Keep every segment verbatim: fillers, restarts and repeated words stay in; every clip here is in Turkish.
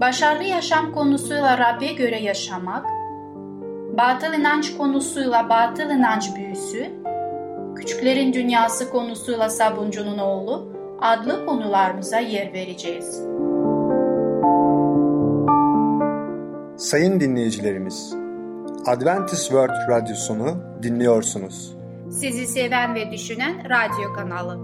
başarılı yaşam konusuyla Rab'be göre yaşamak, batıl inanç konusuyla batıl inanç büyüsü, küçüklerin dünyası konusuyla Sabuncunun oğlu adlı konularımıza yer vereceğiz. Sayın dinleyicilerimiz, Adventist World Radyosunu dinliyorsunuz. Sizi seven ve düşünen radyo kanalı.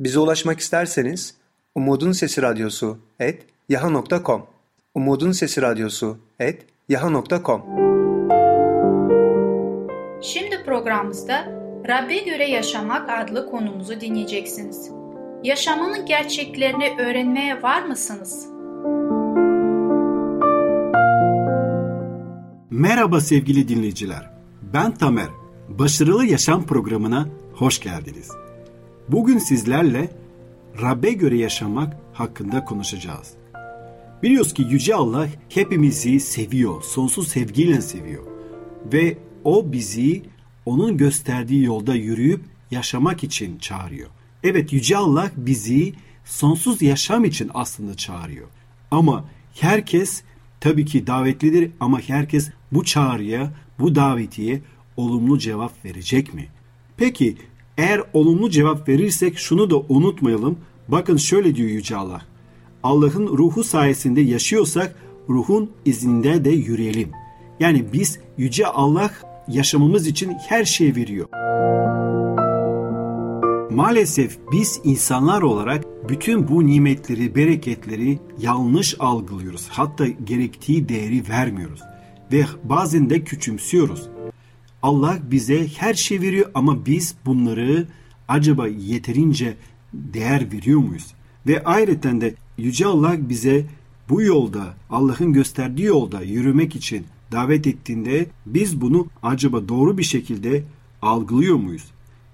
Bize ulaşmak isterseniz Umudun Sesi Radyosu et yaha nokta com Umudun Sesi Radyosu et yaha nokta com. Şimdi programımızda Rab'be göre yaşamak adlı konumuzu dinleyeceksiniz. Yaşamının gerçeklerini öğrenmeye var mısınız? Merhaba sevgili dinleyiciler. Ben Tamer. Başarılı Yaşam programına hoş geldiniz. Bugün sizlerle Rab'be göre yaşamak hakkında konuşacağız. Biliyoruz ki Yüce Allah hepimizi seviyor, sonsuz sevgiyle seviyor. Ve O bizi O'nun gösterdiği yolda yürüyüp yaşamak için çağırıyor. Evet, Yüce Allah bizi sonsuz yaşam için aslında çağırıyor. Ama herkes tabii ki davetlidir ama herkes bu çağrıya, bu davetiye olumlu cevap verecek mi? Peki, eğer olumlu cevap verirsek şunu da unutmayalım. Bakın şöyle diyor Yüce Allah. Allah'ın ruhu sayesinde yaşıyorsak ruhun izinde de yürüyelim. Yani biz Yüce Allah yaşamamız için her şeyi veriyor. Maalesef biz insanlar olarak bütün bu nimetleri, bereketleri yanlış algılıyoruz. Hatta gerektiği değeri vermiyoruz. Ve bazen de küçümsüyoruz. Allah bize her şey veriyor ama biz bunları acaba yeterince değer veriyor muyuz? Ve ayrıca de Yüce Allah bize bu yolda, Allah'ın gösterdiği yolda yürümek için davet ettiğinde biz bunu acaba doğru bir şekilde algılıyor muyuz?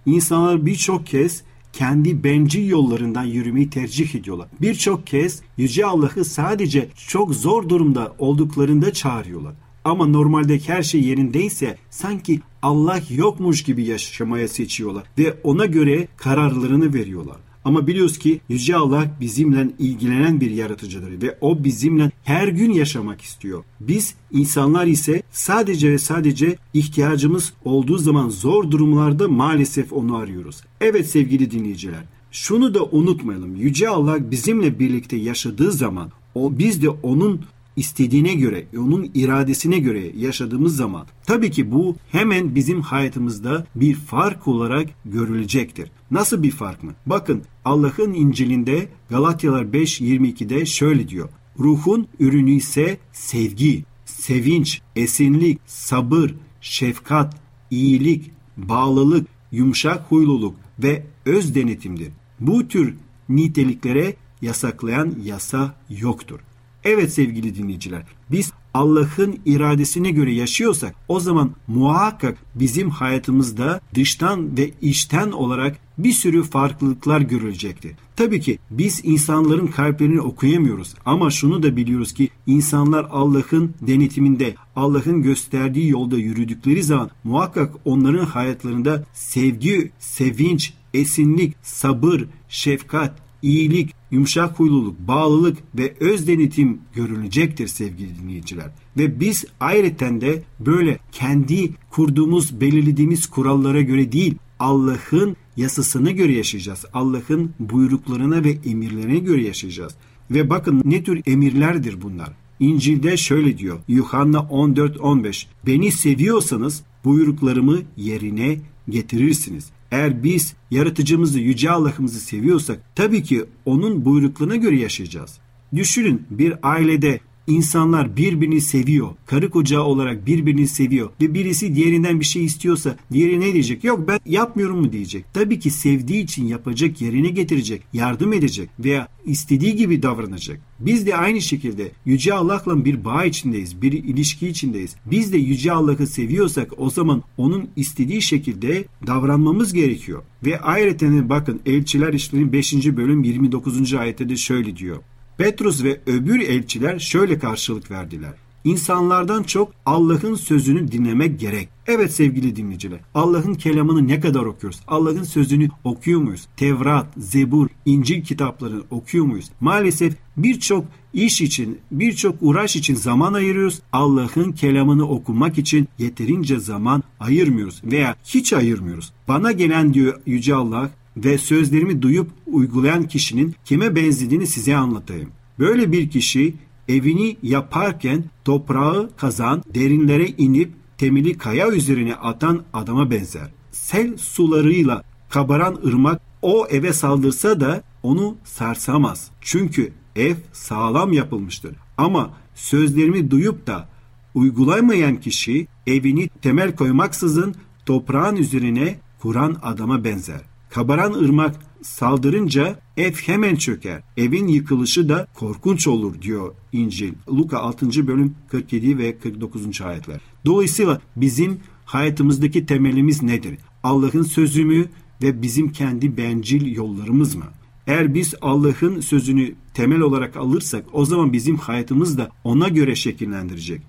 İnsanlar birçok kez kendi bencil yollarından yürümeyi tercih ediyorlar. Birçok kez Yüce Allah'ı sadece çok zor durumda olduklarında çağırıyorlar. Ama normaldeki her şey yerindeyse sanki Allah yokmuş gibi yaşamaya seçiyorlar ve ona göre kararlarını veriyorlar. Ama biliyoruz ki Yüce Allah bizimle ilgilenen bir yaratıcıdır ve O bizimle her gün yaşamak istiyor. Biz insanlar ise sadece ve sadece ihtiyacımız olduğu zaman zor durumlarda maalesef onu arıyoruz. Evet sevgili dinleyiciler, şunu da unutmayalım. Yüce Allah bizimle birlikte yaşadığı zaman o biz de O'nun istediğine göre, O'nun iradesine göre yaşadığımız zaman tabii ki bu hemen bizim hayatımızda bir fark olarak görülecektir. Nasıl bir fark mı? Bakın Allah'ın İncil'inde Galatyalar beş yirmi ikide şöyle diyor. Ruhun ürünü ise sevgi, sevinç, esenlik, sabır, şefkat, iyilik, bağlılık, yumuşak huyluluk ve öz denetimdir. Bu tür niteliklere yasaklayan yasa yoktur. Evet sevgili dinleyiciler, biz Allah'ın iradesine göre yaşıyorsak o zaman muhakkak bizim hayatımızda dıştan ve içten olarak bir sürü farklılıklar görülecektir. Tabii ki biz insanların kalplerini okuyamıyoruz ama şunu da biliyoruz ki insanlar Allah'ın denetiminde, Allah'ın gösterdiği yolda yürüdükleri zaman muhakkak onların hayatlarında sevgi, sevinç, esinlik, sabır, şefkat, iyilik, yumuşak huyluluk, bağlılık ve öz denetim görülecektir sevgili dinleyiciler. Ve biz ayrıca de böyle kendi kurduğumuz, belirlediğimiz kurallara göre değil, Allah'ın yasasına göre yaşayacağız. Allah'ın buyruklarına ve emirlerine göre yaşayacağız. Ve bakın ne tür emirlerdir bunlar. İncil'de şöyle diyor, Yuhanna on dört on beş, beni seviyorsanız buyruklarımı yerine getirirsiniz. Eğer biz yaratıcımızı, yüce Allah'ımızı seviyorsak tabii ki onun buyruklarına göre yaşayacağız. Düşünün bir ailede İnsanlar birbirini seviyor. Karı koca olarak birbirini seviyor. Ve birisi diğerinden bir şey istiyorsa diğeri ne diyecek? Yok ben yapmıyorum mu diyecek. Tabii ki sevdiği için yapacak, yerine getirecek, yardım edecek veya istediği gibi davranacak. Biz de aynı şekilde Yüce Allah'la bir bağ içindeyiz, bir ilişki içindeyiz. Biz de Yüce Allah'ı seviyorsak o zaman onun istediği şekilde davranmamız gerekiyor. Ve ayrıca bakın Elçiler İşleri beşinci bölüm yirmi dokuzuncu ayette de şöyle diyor. Petrus ve öbür elçiler şöyle karşılık verdiler. İnsanlardan çok Allah'ın sözünü dinlemek gerek. Evet sevgili dinleyiciler, Allah'ın kelamını ne kadar okuyoruz? Allah'ın sözünü okuyor muyuz? Tevrat, Zebur, İncil kitaplarını okuyor muyuz? Maalesef birçok iş için, birçok uğraş için zaman ayırıyoruz. Allah'ın kelamını okumak için yeterince zaman ayırmıyoruz veya hiç ayırmıyoruz. Bana gelen diyor Yüce Allah ve sözlerimi duyup uygulayan kişinin kime benzediğini size anlatayım. Böyle bir kişi evini yaparken toprağı kazan, derinlere inip temeli kaya üzerine atan adama benzer. Sel sularıyla kabaran ırmak o eve saldırsa da onu sarsamaz. Çünkü ev sağlam yapılmıştır. Ama sözlerimi duyup da uygulamayan kişi evini temel koymaksızın toprağın üzerine kuran adama benzer. Kabaran ırmak saldırınca ev hemen çöker. Evin yıkılışı da korkunç olur diyor İncil. Luka altıncı bölüm kırk yedi ve kırk dokuzuncu ayetler. Dolayısıyla bizim hayatımızdaki temelimiz nedir? Allah'ın sözü mü ve bizim kendi bencil yollarımız mı? Eğer biz Allah'ın sözünü temel olarak alırsak o zaman bizim hayatımız da ona göre şekillendirecek.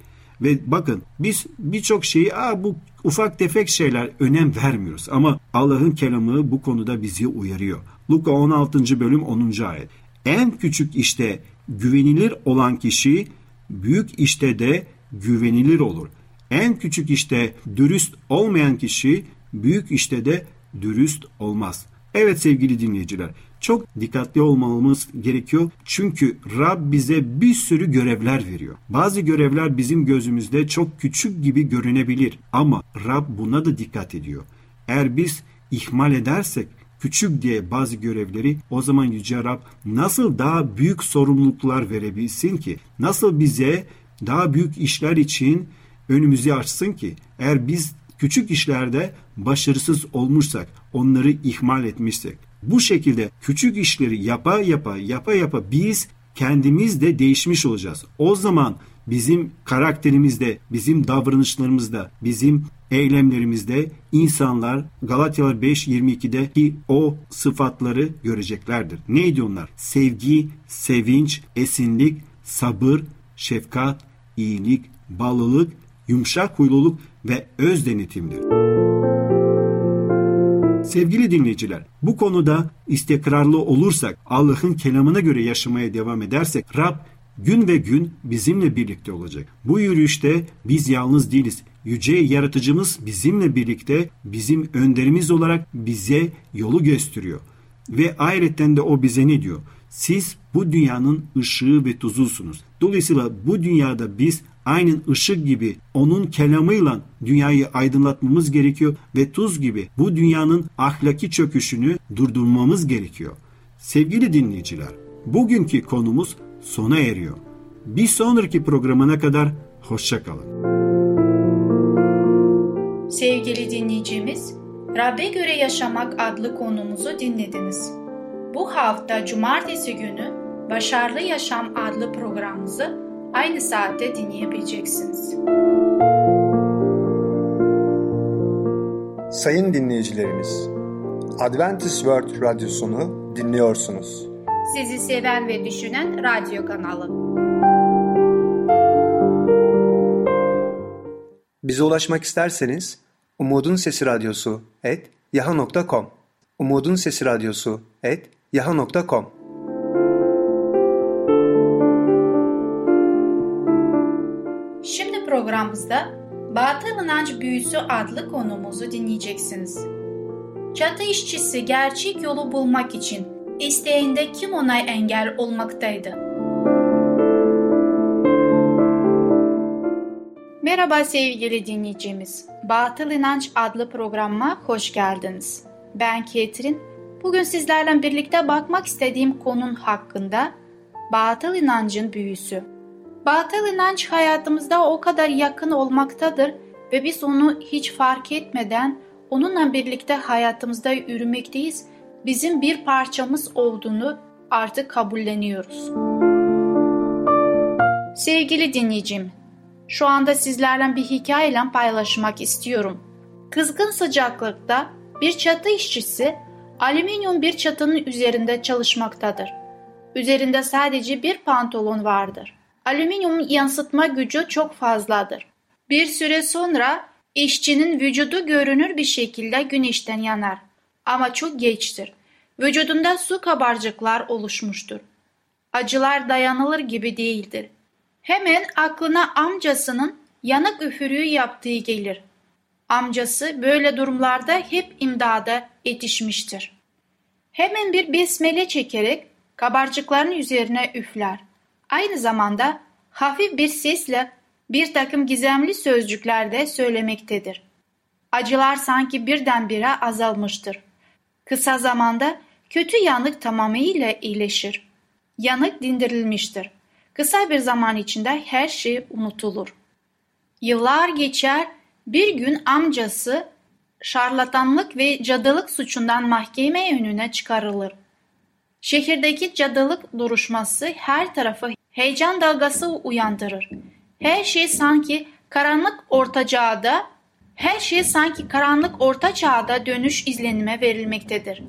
Ve bakın biz birçok şeyi Aa, bu ufak tefek şeyler önem vermiyoruz. Ama Allah'ın kelamı bu konuda bizi uyarıyor. Luka on altıncı bölüm onuncu ayet. En küçük işte güvenilir olan kişi büyük işte de güvenilir olur. En küçük işte dürüst olmayan kişi büyük işte de dürüst olmaz. Evet sevgili dinleyiciler, çok dikkatli olmamız gerekiyor çünkü Rab bize bir sürü görevler veriyor. Bazı görevler bizim gözümüzde çok küçük gibi görünebilir ama Rab buna da dikkat ediyor. Eğer biz ihmal edersek küçük diye bazı görevleri o zaman Yüce Rab nasıl daha büyük sorumluluklar verebilsin ki? Nasıl bize daha büyük işler için önümüzü açsın ki? Eğer biz küçük işlerde başarısız olmuşsak, onları ihmal etmişsek, bu şekilde küçük işleri yapa yapa yapa yapa biz kendimiz de değişmiş olacağız. O zaman bizim karakterimizde, bizim davranışlarımızda, bizim eylemlerimizde insanlar Galatyalar beş yirmi ikideki o sıfatları göreceklerdir. Neydi onlar? Sevgi, sevinç, esinlik, sabır, şefkat, iyilik, bağlılık, yumuşak huyluluk ve öz denetimdir. Sevgili dinleyiciler, bu konuda istikrarlı olursak, Allah'ın kelamına göre yaşamaya devam edersek Rab gün ve gün bizimle birlikte olacak. Bu yürüyüşte biz yalnız değiliz. Yüce Yaratıcımız bizimle birlikte, bizim önderimiz olarak bize yolu gösteriyor. Ve ayrıca de o bize ne diyor? Siz bu dünyanın ışığı ve tuzusunuz. Dolayısıyla bu dünyada biz aynen ışık gibi onun kelamıyla dünyayı aydınlatmamız gerekiyor ve tuz gibi bu dünyanın ahlaki çöküşünü durdurmamız gerekiyor. Sevgili dinleyiciler, bugünkü konumuz sona eriyor. Bir sonraki programına kadar hoşça kalın. Sevgili dinleyicimiz, Rab'be göre yaşamak adlı konumuzu dinlediniz. Bu hafta cumartesi günü Başarılı Yaşam adlı programımızı aynı saatte dinleyebileceksiniz. Sayın dinleyicilerimiz, Adventist World Radyosunu dinliyorsunuz. Sizi seven ve düşünen radyo kanalı. Bize ulaşmak isterseniz Umudun Sesi Radyosu et yaha nokta com Umudun Sesi Radyosu et yaha nokta com Şimdi programımızda Batı İnanç Büyüsü adlı konumuzu dinleyeceksiniz. Çatı işçisi gerçek yolu bulmak için isteğinde kim ona engel olmaktaydı? Merhaba sevgili dinleyicimiz. Batı İnanç adlı programıma hoş geldiniz. Ben Ketrin. Bugün sizlerle birlikte bakmak istediğim konun hakkında Batı İnancın Büyüsü. Batıl inanç hayatımızda o kadar yakın olmaktadır ve biz onu hiç fark etmeden onunla birlikte hayatımızda yürümekteyiz. Bizim bir parçamız olduğunu artık kabulleniyoruz. Sevgili dinleyicim, şu anda sizlerle bir hikayeyle paylaşmak istiyorum. Kızgın sıcaklıkta bir çatı işçisi alüminyum bir çatının üzerinde çalışmaktadır. Üzerinde sadece bir pantolon vardır. Alüminyumun yansıtma gücü çok fazladır. Bir süre sonra işçinin vücudu görünür bir şekilde güneşten yanar. Ama çok geçtir. Vücudunda su kabarcıklar oluşmuştur. Acılar dayanılır gibi değildir. Hemen aklına amcasının yanık üfürüğü yaptığı gelir. Amcası böyle durumlarda hep imdada yetişmiştir. Hemen bir besmele çekerek kabarcıkların üzerine üfler. Aynı zamanda hafif bir sesle bir takım gizemli sözcükler de söylemektedir. Acılar sanki birdenbire azalmıştır. Kısa zamanda kötü yanık tamamıyla iyileşir. Yanık dindirilmiştir. Kısa bir zaman içinde her şey unutulur. Yıllar geçer, bir gün amcası şarlatanlık ve cadılık suçundan mahkeme önüne çıkarılır. Şehirdeki cadılık duruşması her tarafı heyecan dalgası uyandırır. Her şey sanki karanlık orta çağda, her şey sanki karanlık orta çağda dönüş izlenime verilmektedir.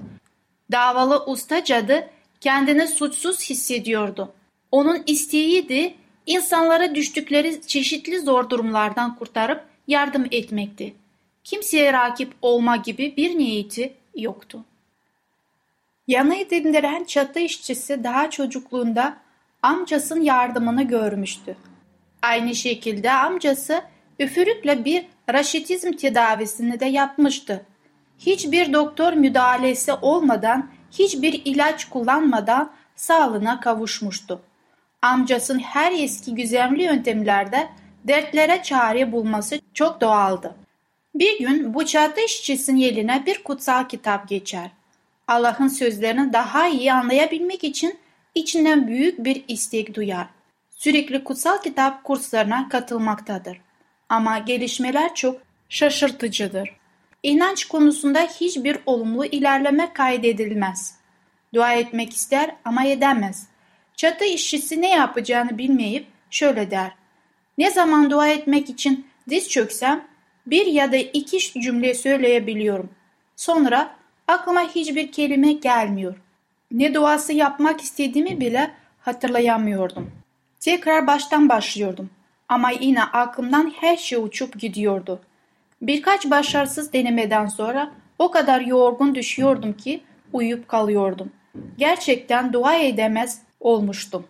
Davalı usta cadı kendini suçsuz hissediyordu. Onun isteğiydi, insanlara düştükleri çeşitli zor durumlardan kurtarıp yardım etmekti. Kimseye rakip olma gibi bir niyeti yoktu. Yanı dindiren çatı işçisi daha çocukluğunda amcasının yardımını görmüştü. Aynı şekilde amcası üfürükle bir raşitizm tedavisini de yapmıştı. Hiçbir doktor müdahalesi olmadan, hiçbir ilaç kullanmadan sağlığına kavuşmuştu. Amcasının her eski güzemli yöntemlerde dertlere çare bulması çok doğaldı. Bir gün bu çatı işçisinin eline bir kutsal kitap geçer. Allah'ın sözlerini daha iyi anlayabilmek için içinden büyük bir istek duyar. Sürekli kutsal kitap kurslarına katılmaktadır. Ama gelişmeler çok şaşırtıcıdır. İnanç konusunda hiçbir olumlu ilerleme kaydedilmez. Dua etmek ister ama edemez. Çatı işçisi ne yapacağını bilmeyip şöyle der. Ne zaman dua etmek için diz çöksem bir ya da iki cümle söyleyebiliyorum. Sonra aklıma hiçbir kelime gelmiyor. Ne duası yapmak istediğimi bile hatırlayamıyordum. Tekrar baştan başlıyordum. Ama yine aklımdan her şey uçup gidiyordu. Birkaç başarısız denemeden sonra o kadar yorgun düşüyordum ki uyuyup kalıyordum. Gerçekten dua edemez olmuştum.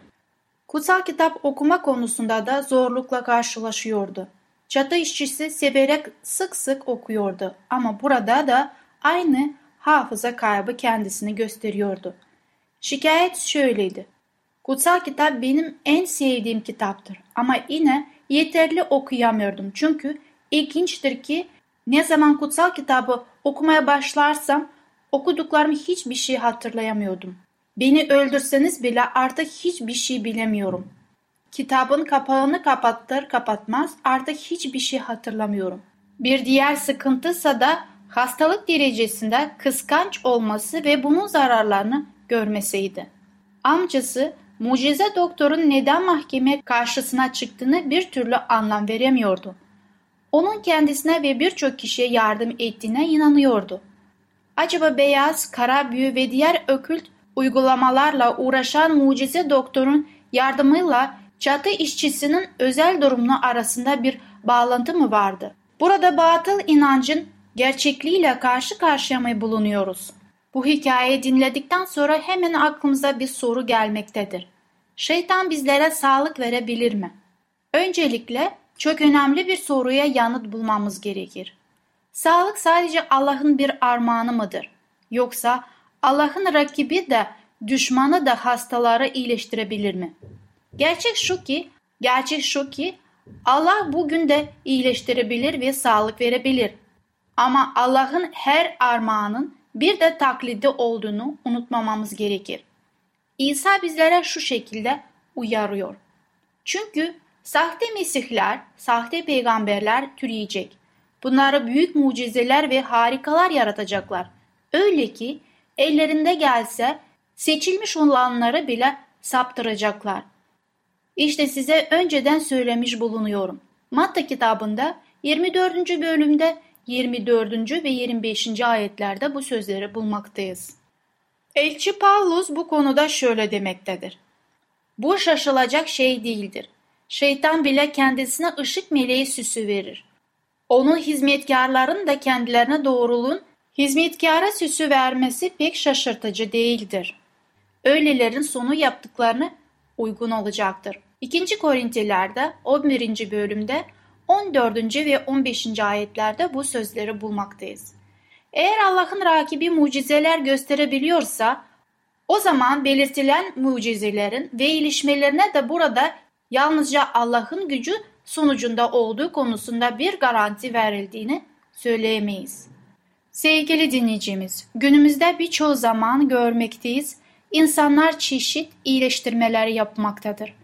Kutsal kitap okuma konusunda da zorlukla karşılaşıyordu. Çatı işçisi severek sık sık okuyordu ama burada da aynı hafıza kaybı kendisini gösteriyordu. Şikayet şöyleydi. Kutsal kitap benim en sevdiğim kitaptır ama yine yeterli okuyamıyordum. Çünkü ilginçtir ki ne zaman kutsal kitabı okumaya başlarsam okuduklarımı hiçbir şey hatırlayamıyordum. Beni öldürseniz bile artık hiçbir şey bilemiyorum. Kitabın kapağını kapatır kapatmaz artık hiçbir şey hatırlamıyorum. Bir diğer sıkıntısa da hastalık derecesinde kıskanç olması ve bunun zararlarını görmeseydi. Amcası mucize doktorun neden mahkeme karşısına çıktığını bir türlü anlam veremiyordu. Onun kendisine ve birçok kişiye yardım ettiğine inanıyordu. Acaba beyaz, kara büyü ve diğer okült uygulamalarla uğraşan mucize doktorun yardımıyla çatı işçisinin özel durumunu arasında bir bağlantı mı vardı? Burada batıl inancın gerçekliğiyle karşı karşıya mı bulunuyoruz? Bu hikayeyi dinledikten sonra hemen aklımıza bir soru gelmektedir. Şeytan bizlere sağlık verebilir mi? Öncelikle çok önemli bir soruya yanıt bulmamız gerekir. Sağlık sadece Allah'ın bir armağanı mıdır? Yoksa Allah'ın rakibi de düşmanı da hastaları iyileştirebilir mi? Gerçek şu ki, gerçek şu ki Allah bugün de iyileştirebilir ve sağlık verebilir. Ama Allah'ın her armağanın bir de taklidi olduğunu unutmamamız gerekir. İsa bizlere şu şekilde uyarıyor. Çünkü sahte mesihler, sahte peygamberler türeyecek. Bunlara büyük mucizeler ve harikalar yaratacaklar. Öyle ki ellerinde gelse seçilmiş olanları bile saptıracaklar. İşte size önceden söylemiş bulunuyorum. Matta kitabında yirmi dördüncü bölümde yirmi dördüncü ve yirmi beşinci ayetlerde bu sözleri bulmaktayız. Elçi Paulus bu konuda şöyle demektedir. Bu şaşılacak şey değildir. Şeytan bile kendisine ışık meleği süsü verir. Onun hizmetkarların da kendilerine doğruluğun hizmetkara süsü vermesi pek şaşırtıcı değildir. Öylelerin sonu yaptıklarına uygun olacaktır. ikinci Korintiler'de on birinci bölümde on dördüncü ve on beşinci ayetlerde bu sözleri bulmaktayız. Eğer Allah'ın rakibi mucizeler gösterebiliyorsa, o zaman belirtilen mucizelerin ve ilişmelerine de burada yalnızca Allah'ın gücü sonucunda olduğu konusunda bir garanti verildiğini söyleyemeyiz. Sevgili dinleyicimiz, günümüzde birçoğu zaman görmekteyiz. İnsanlar çeşit iyileştirmeler yapmaktadır.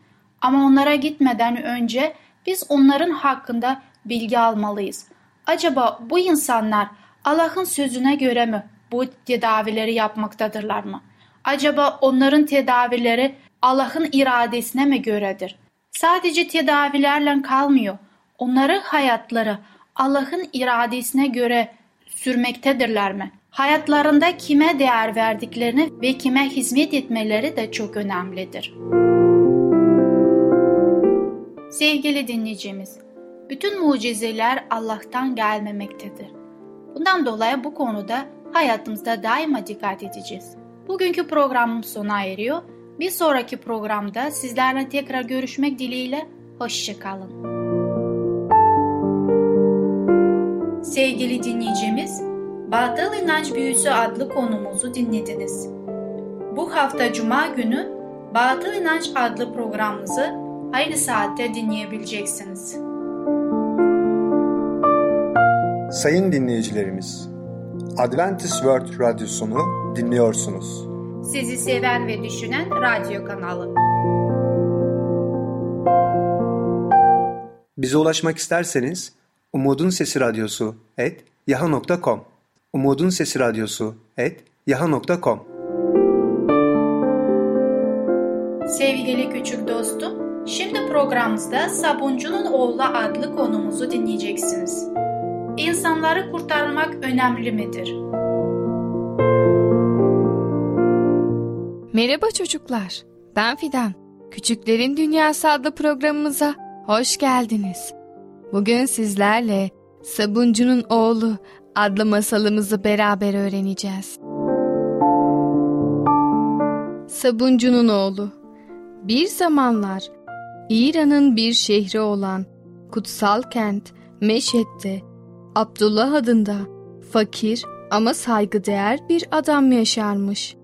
Ama onlara gitmeden önce biz onların hakkında bilgi almalıyız. Acaba bu insanlar Allah'ın sözüne göre mi bu tedavileri yapmaktadırlar mı? Acaba onların tedavileri Allah'ın iradesine mi göredir? Sadece tedavilerle kalmıyor. Onların hayatları Allah'ın iradesine göre sürmektedirler mi? Hayatlarında kime değer verdiklerini ve kime hizmet etmeleri de çok önemlidir. Sevgili dinleyicimiz, bütün mucizeler Allah'tan gelmemektedir. Bundan dolayı bu konuda hayatımızda daima dikkat edeceğiz. Bugünkü programım sona eriyor. Bir sonraki programda sizlerle tekrar görüşmek dileğiyle. Hoşça kalın. Sevgili dinleyicimiz, Batıl İnanç Büyüsü adlı konumuzu dinlediniz. Bu hafta Cuma günü Batıl İnanç adlı programımızı aynı saatte dinleyebileceksiniz. Sayın dinleyicilerimiz, Adventist World Radyosunu dinliyorsunuz. Sizi seven ve düşünen radyo kanalı. Bize ulaşmak isterseniz Umudun Sesi Radyosu et yaha nokta com Umudun Sesi Radyosu et yaha nokta com. Sevgili küçük dostum, şimdi programımızda Sabuncunun Oğlu adlı konumuzu dinleyeceksiniz. İnsanları kurtarmak önemli midir? Merhaba çocuklar, ben Fidan. Küçüklerin Dünyası adlı programımıza hoş geldiniz. Bugün sizlerle Sabuncunun Oğlu adlı masalımızı beraber öğreneceğiz. Sabuncunun Oğlu. Bir zamanlar İran'ın bir şehri olan kutsal kent Meşhed'de Abdullah adında fakir ama saygıdeğer bir adam yaşarmış.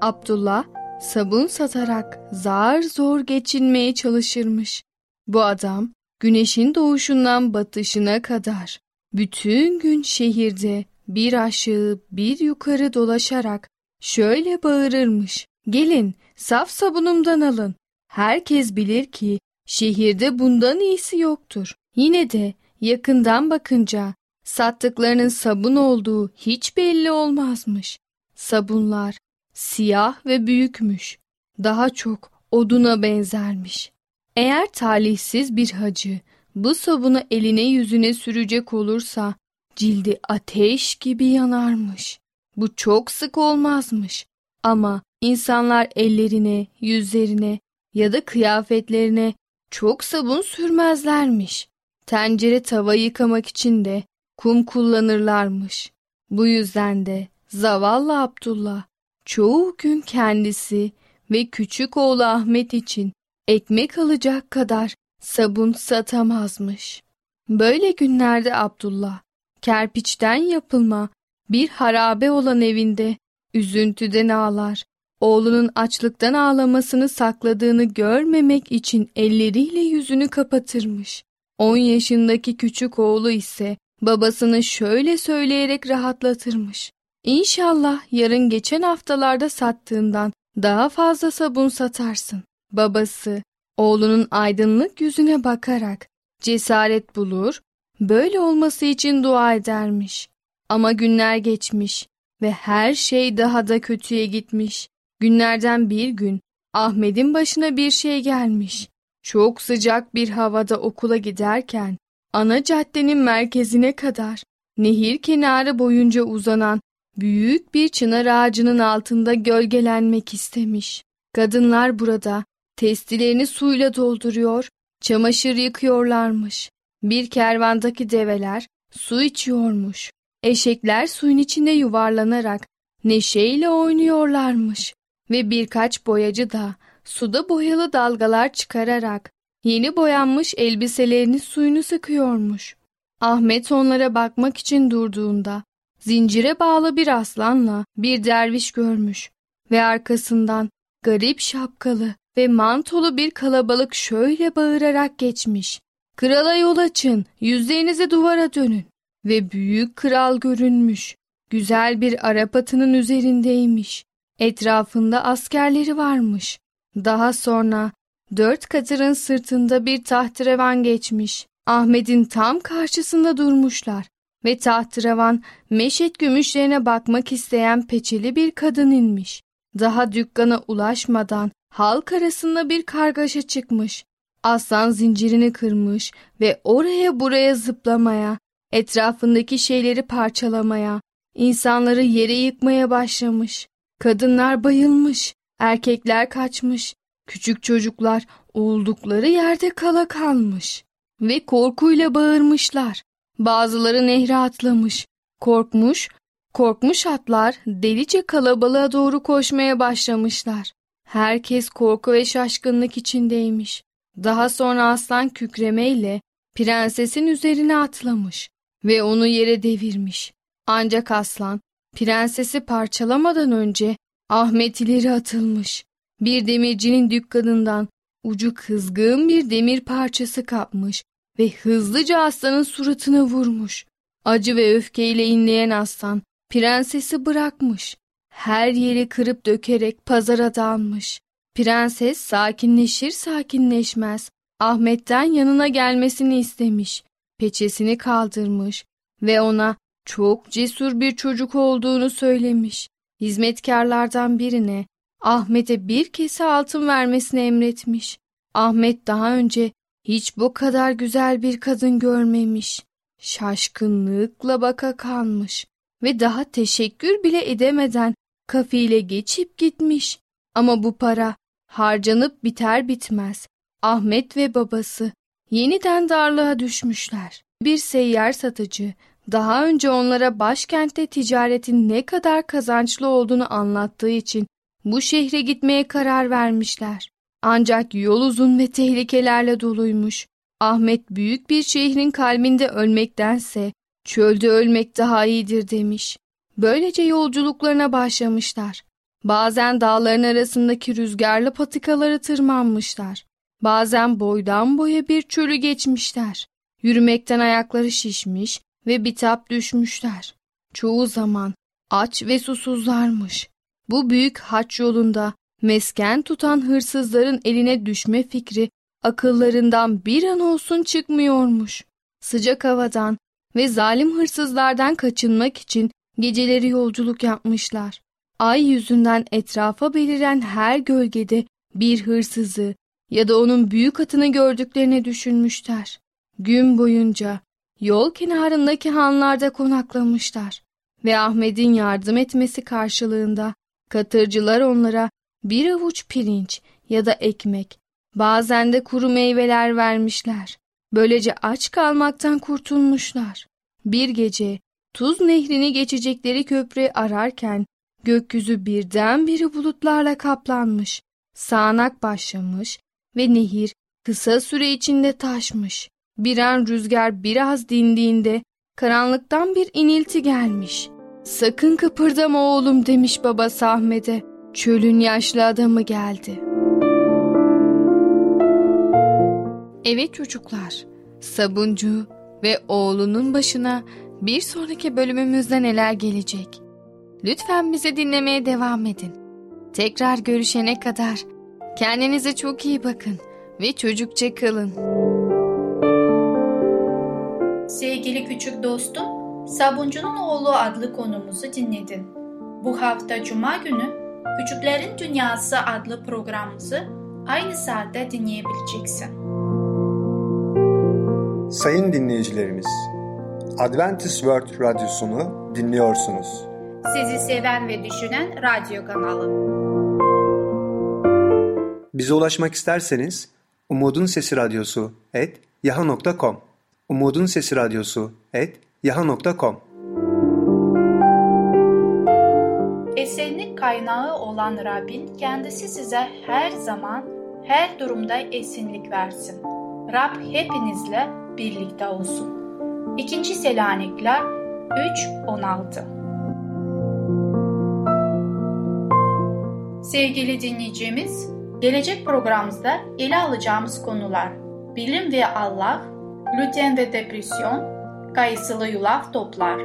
Abdullah sabun satarak zar zor geçinmeye çalışırmış. Bu adam güneşin doğuşundan batışına kadar bütün gün şehirde bir aşağı bir yukarı dolaşarak şöyle bağırırmış. Gelin saf sabunumdan alın. Herkes bilir ki şehirde bundan iyisi yoktur. Yine de yakından bakınca sattıklarının sabun olduğu hiç belli olmazmış. Sabunlar siyah ve büyükmüş. Daha çok oduna benzermiş. Eğer talihsiz bir hacı bu sabunu eline yüzüne sürecek olursa cildi ateş gibi yanarmış. Bu çok sık olmazmış. Ama insanlar ellerine, yüzlerine ya da kıyafetlerine çok sabun sürmezlermiş. Tencere tava yıkamak için de kum kullanırlarmış. Bu yüzden de zavallı Abdullah çoğu gün kendisi ve küçük oğlu Ahmet için ekmek alacak kadar sabun satamazmış. Böyle günlerde Abdullah, kerpiçten yapılma bir harabe olan evinde üzüntüden ağlar, oğlunun açlıktan ağlamasını sakladığını görmemek için elleriyle yüzünü kapatırmış. on yaşındaki küçük oğlu ise babasını şöyle söyleyerek rahatlatırmış. İnşallah yarın geçen haftalarda sattığından daha fazla sabun satarsın. Babası Oğlunun aydınlık yüzüne bakarak cesaret bulur, böyle olması için dua edermiş. Ama günler geçmiş ve her şey daha da kötüye gitmiş. Günlerden bir gün Ahmet'in başına bir şey gelmiş. Çok sıcak bir havada okula giderken ana caddenin merkezine kadar nehir kenarı boyunca uzanan büyük bir çınar ağacının altında gölgelenmek istemiş. Kadınlar burada testilerini suyla dolduruyor, çamaşır yıkıyorlarmış. Bir kervandaki develer su içiyormuş. Eşekler suyun içinde yuvarlanarak neşeyle oynuyorlarmış. Ve birkaç boyacı da suda boyalı dalgalar çıkararak yeni boyanmış elbiselerini suyunu sıkıyormuş. Ahmet onlara bakmak için durduğunda zincire bağlı bir aslanla bir derviş görmüş ve arkasından garip şapkalı ve mantolu bir kalabalık şöyle bağırarak geçmiş. "Krala yol açın, yüzlerinizi duvara dönün." Ve büyük kral görünmüş. Güzel bir Arap atının üzerindeymiş. Etrafında askerleri varmış. Daha sonra dört katırın sırtında bir tahterevan geçmiş. Ahmet'in tam karşısında durmuşlar ve tahterevan meşet gümüşlerine bakmak isteyen peçeli bir kadın inmiş. Daha dükkana ulaşmadan halk arasında bir kargaşa çıkmış. Aslan zincirini kırmış ve oraya buraya zıplamaya, etrafındaki şeyleri parçalamaya, insanları yere yıkmaya başlamış. Kadınlar bayılmış, erkekler kaçmış, küçük çocuklar oldukları yerde kala kalmış ve korkuyla bağırmışlar. Bazıları nehre atlamış, korkmuş, korkmuş atlar delice kalabalığa doğru koşmaya başlamışlar. Herkes korku ve şaşkınlık içindeymiş. Daha sonra aslan kükremeyle prensesin üzerine atlamış ve onu yere devirmiş. Ancak aslan prensesi parçalamadan önce Ahmet ileri atılmış. Bir demircinin dükkanından ucu kızgın bir demir parçası kapmış ve hızlıca aslanın suratına vurmuş. Acı ve öfkeyle inleyen aslan prensesi bırakmış. Her yeri kırıp dökerek pazara dalmış. Prenses sakinleşir sakinleşmez Ahmet'ten yanına gelmesini istemiş. Peçesini kaldırmış ve ona çok cesur bir çocuk olduğunu söylemiş. Hizmetkarlardan birine Ahmet'e bir kese altın vermesini emretmiş. Ahmet daha önce hiç bu kadar güzel bir kadın görmemiş. Şaşkınlıkla baka kalmış ve daha teşekkür bile edemeden kafile geçip gitmiş. Ama bu para harcanıp biter bitmez Ahmet ve babası yeniden darlığa düşmüşler. Bir seyyar satıcı daha önce onlara başkentte ticaretin ne kadar kazançlı olduğunu anlattığı için bu şehre gitmeye karar vermişler. Ancak yol uzun ve tehlikelerle doluymuş. Ahmet büyük bir şehrin kalbinde ölmektense çölde ölmek daha iyidir demiş. Böylece yolculuklarına başlamışlar. Bazen dağların arasındaki rüzgarlı patikalara tırmanmışlar. Bazen boydan boya bir çölü geçmişler. Yürümekten ayakları şişmiş ve bitap düşmüşler. Çoğu zaman aç ve susuzlarmış. Bu büyük haç yolunda mesken tutan hırsızların eline düşme fikri akıllarından bir an olsun çıkmıyormuş. Sıcak havadan ve zalim hırsızlardan kaçınmak için geceleri yolculuk yapmışlar. Ay yüzünden etrafa beliren her gölgede bir hırsızı ya da onun büyük atını gördüklerini düşünmüşler. Gün boyunca yol kenarındaki hanlarda konaklamışlar ve Ahmet'in yardım etmesi karşılığında katırcılar onlara bir avuç pirinç ya da ekmek, bazen de kuru meyveler vermişler. Böylece aç kalmaktan kurtulmuşlar. Bir gece Tuz Nehri'ni geçecekleri köprüyü ararken gökyüzü birdenbire bulutlarla kaplanmış, sağanak başlamış ve nehir kısa süre içinde taşmış. Bir an rüzgar biraz dindiğinde karanlıktan bir inilti gelmiş. "Sakın kıpırdama oğlum," demiş babası Ahmet'e. "Çölün yaşlı adamı geldi." Evet çocuklar, Sabuncu ve oğlunun başına bir sonraki bölümümüzde neler gelecek? Lütfen bizi dinlemeye devam edin. Tekrar görüşene kadar kendinize çok iyi bakın. ve çocukça kalın. Sevgili küçük dostum, Sabuncunun Oğlu adlı konumuzu dinledin. Bu hafta Cuma günü Küçüklerin Dünyası adlı programımızı aynı saatte dinleyebileceksin. Sayın dinleyicilerimiz, Adventist World Radyosunu dinliyorsunuz. Sizi seven ve düşünen radyo kanalı. Bize ulaşmak isterseniz Umudun Sesi Radyosu et yaha nokta com Umudun Sesi Radyosu et yaha nokta com Esenlik kaynağı olan Rabbin kendisi size her zaman, her durumda esinlik versin. Rab hepinizle birlikte olsun. ikinci. Selanikler üç on altı. Sevgili dinleyicimiz, gelecek programımızda ele alacağımız konular: bilim ve Allah, gluten ve depresyon, kayısılı yulaf toplar.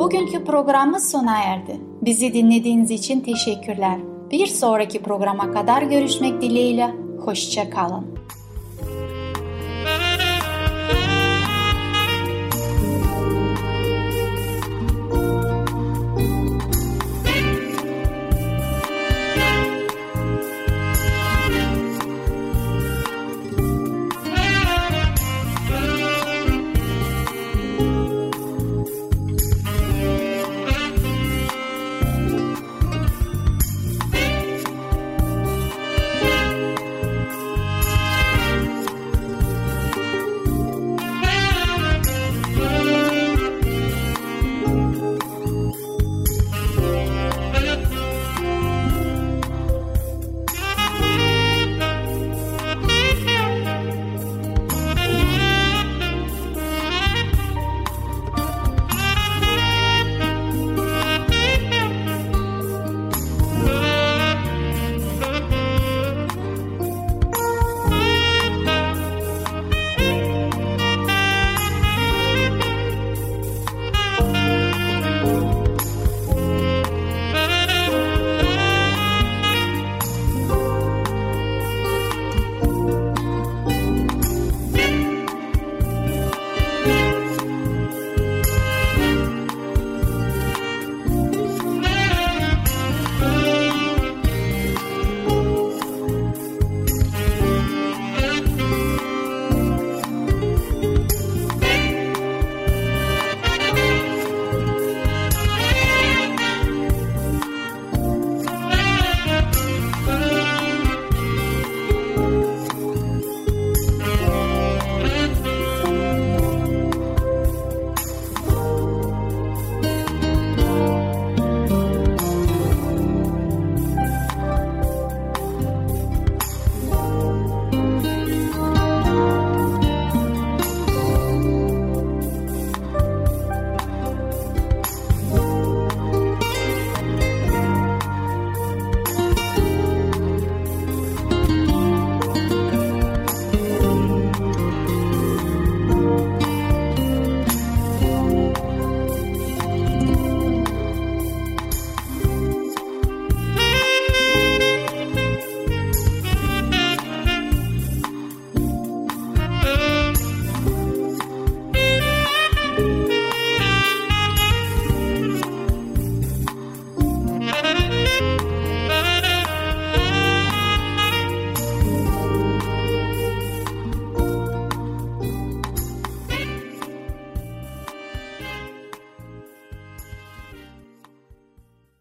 Bugünkü programımız sona erdi. Bizi dinlediğiniz için teşekkürler. Bir sonraki programa kadar görüşmek dileğiyle, hoşça kalın.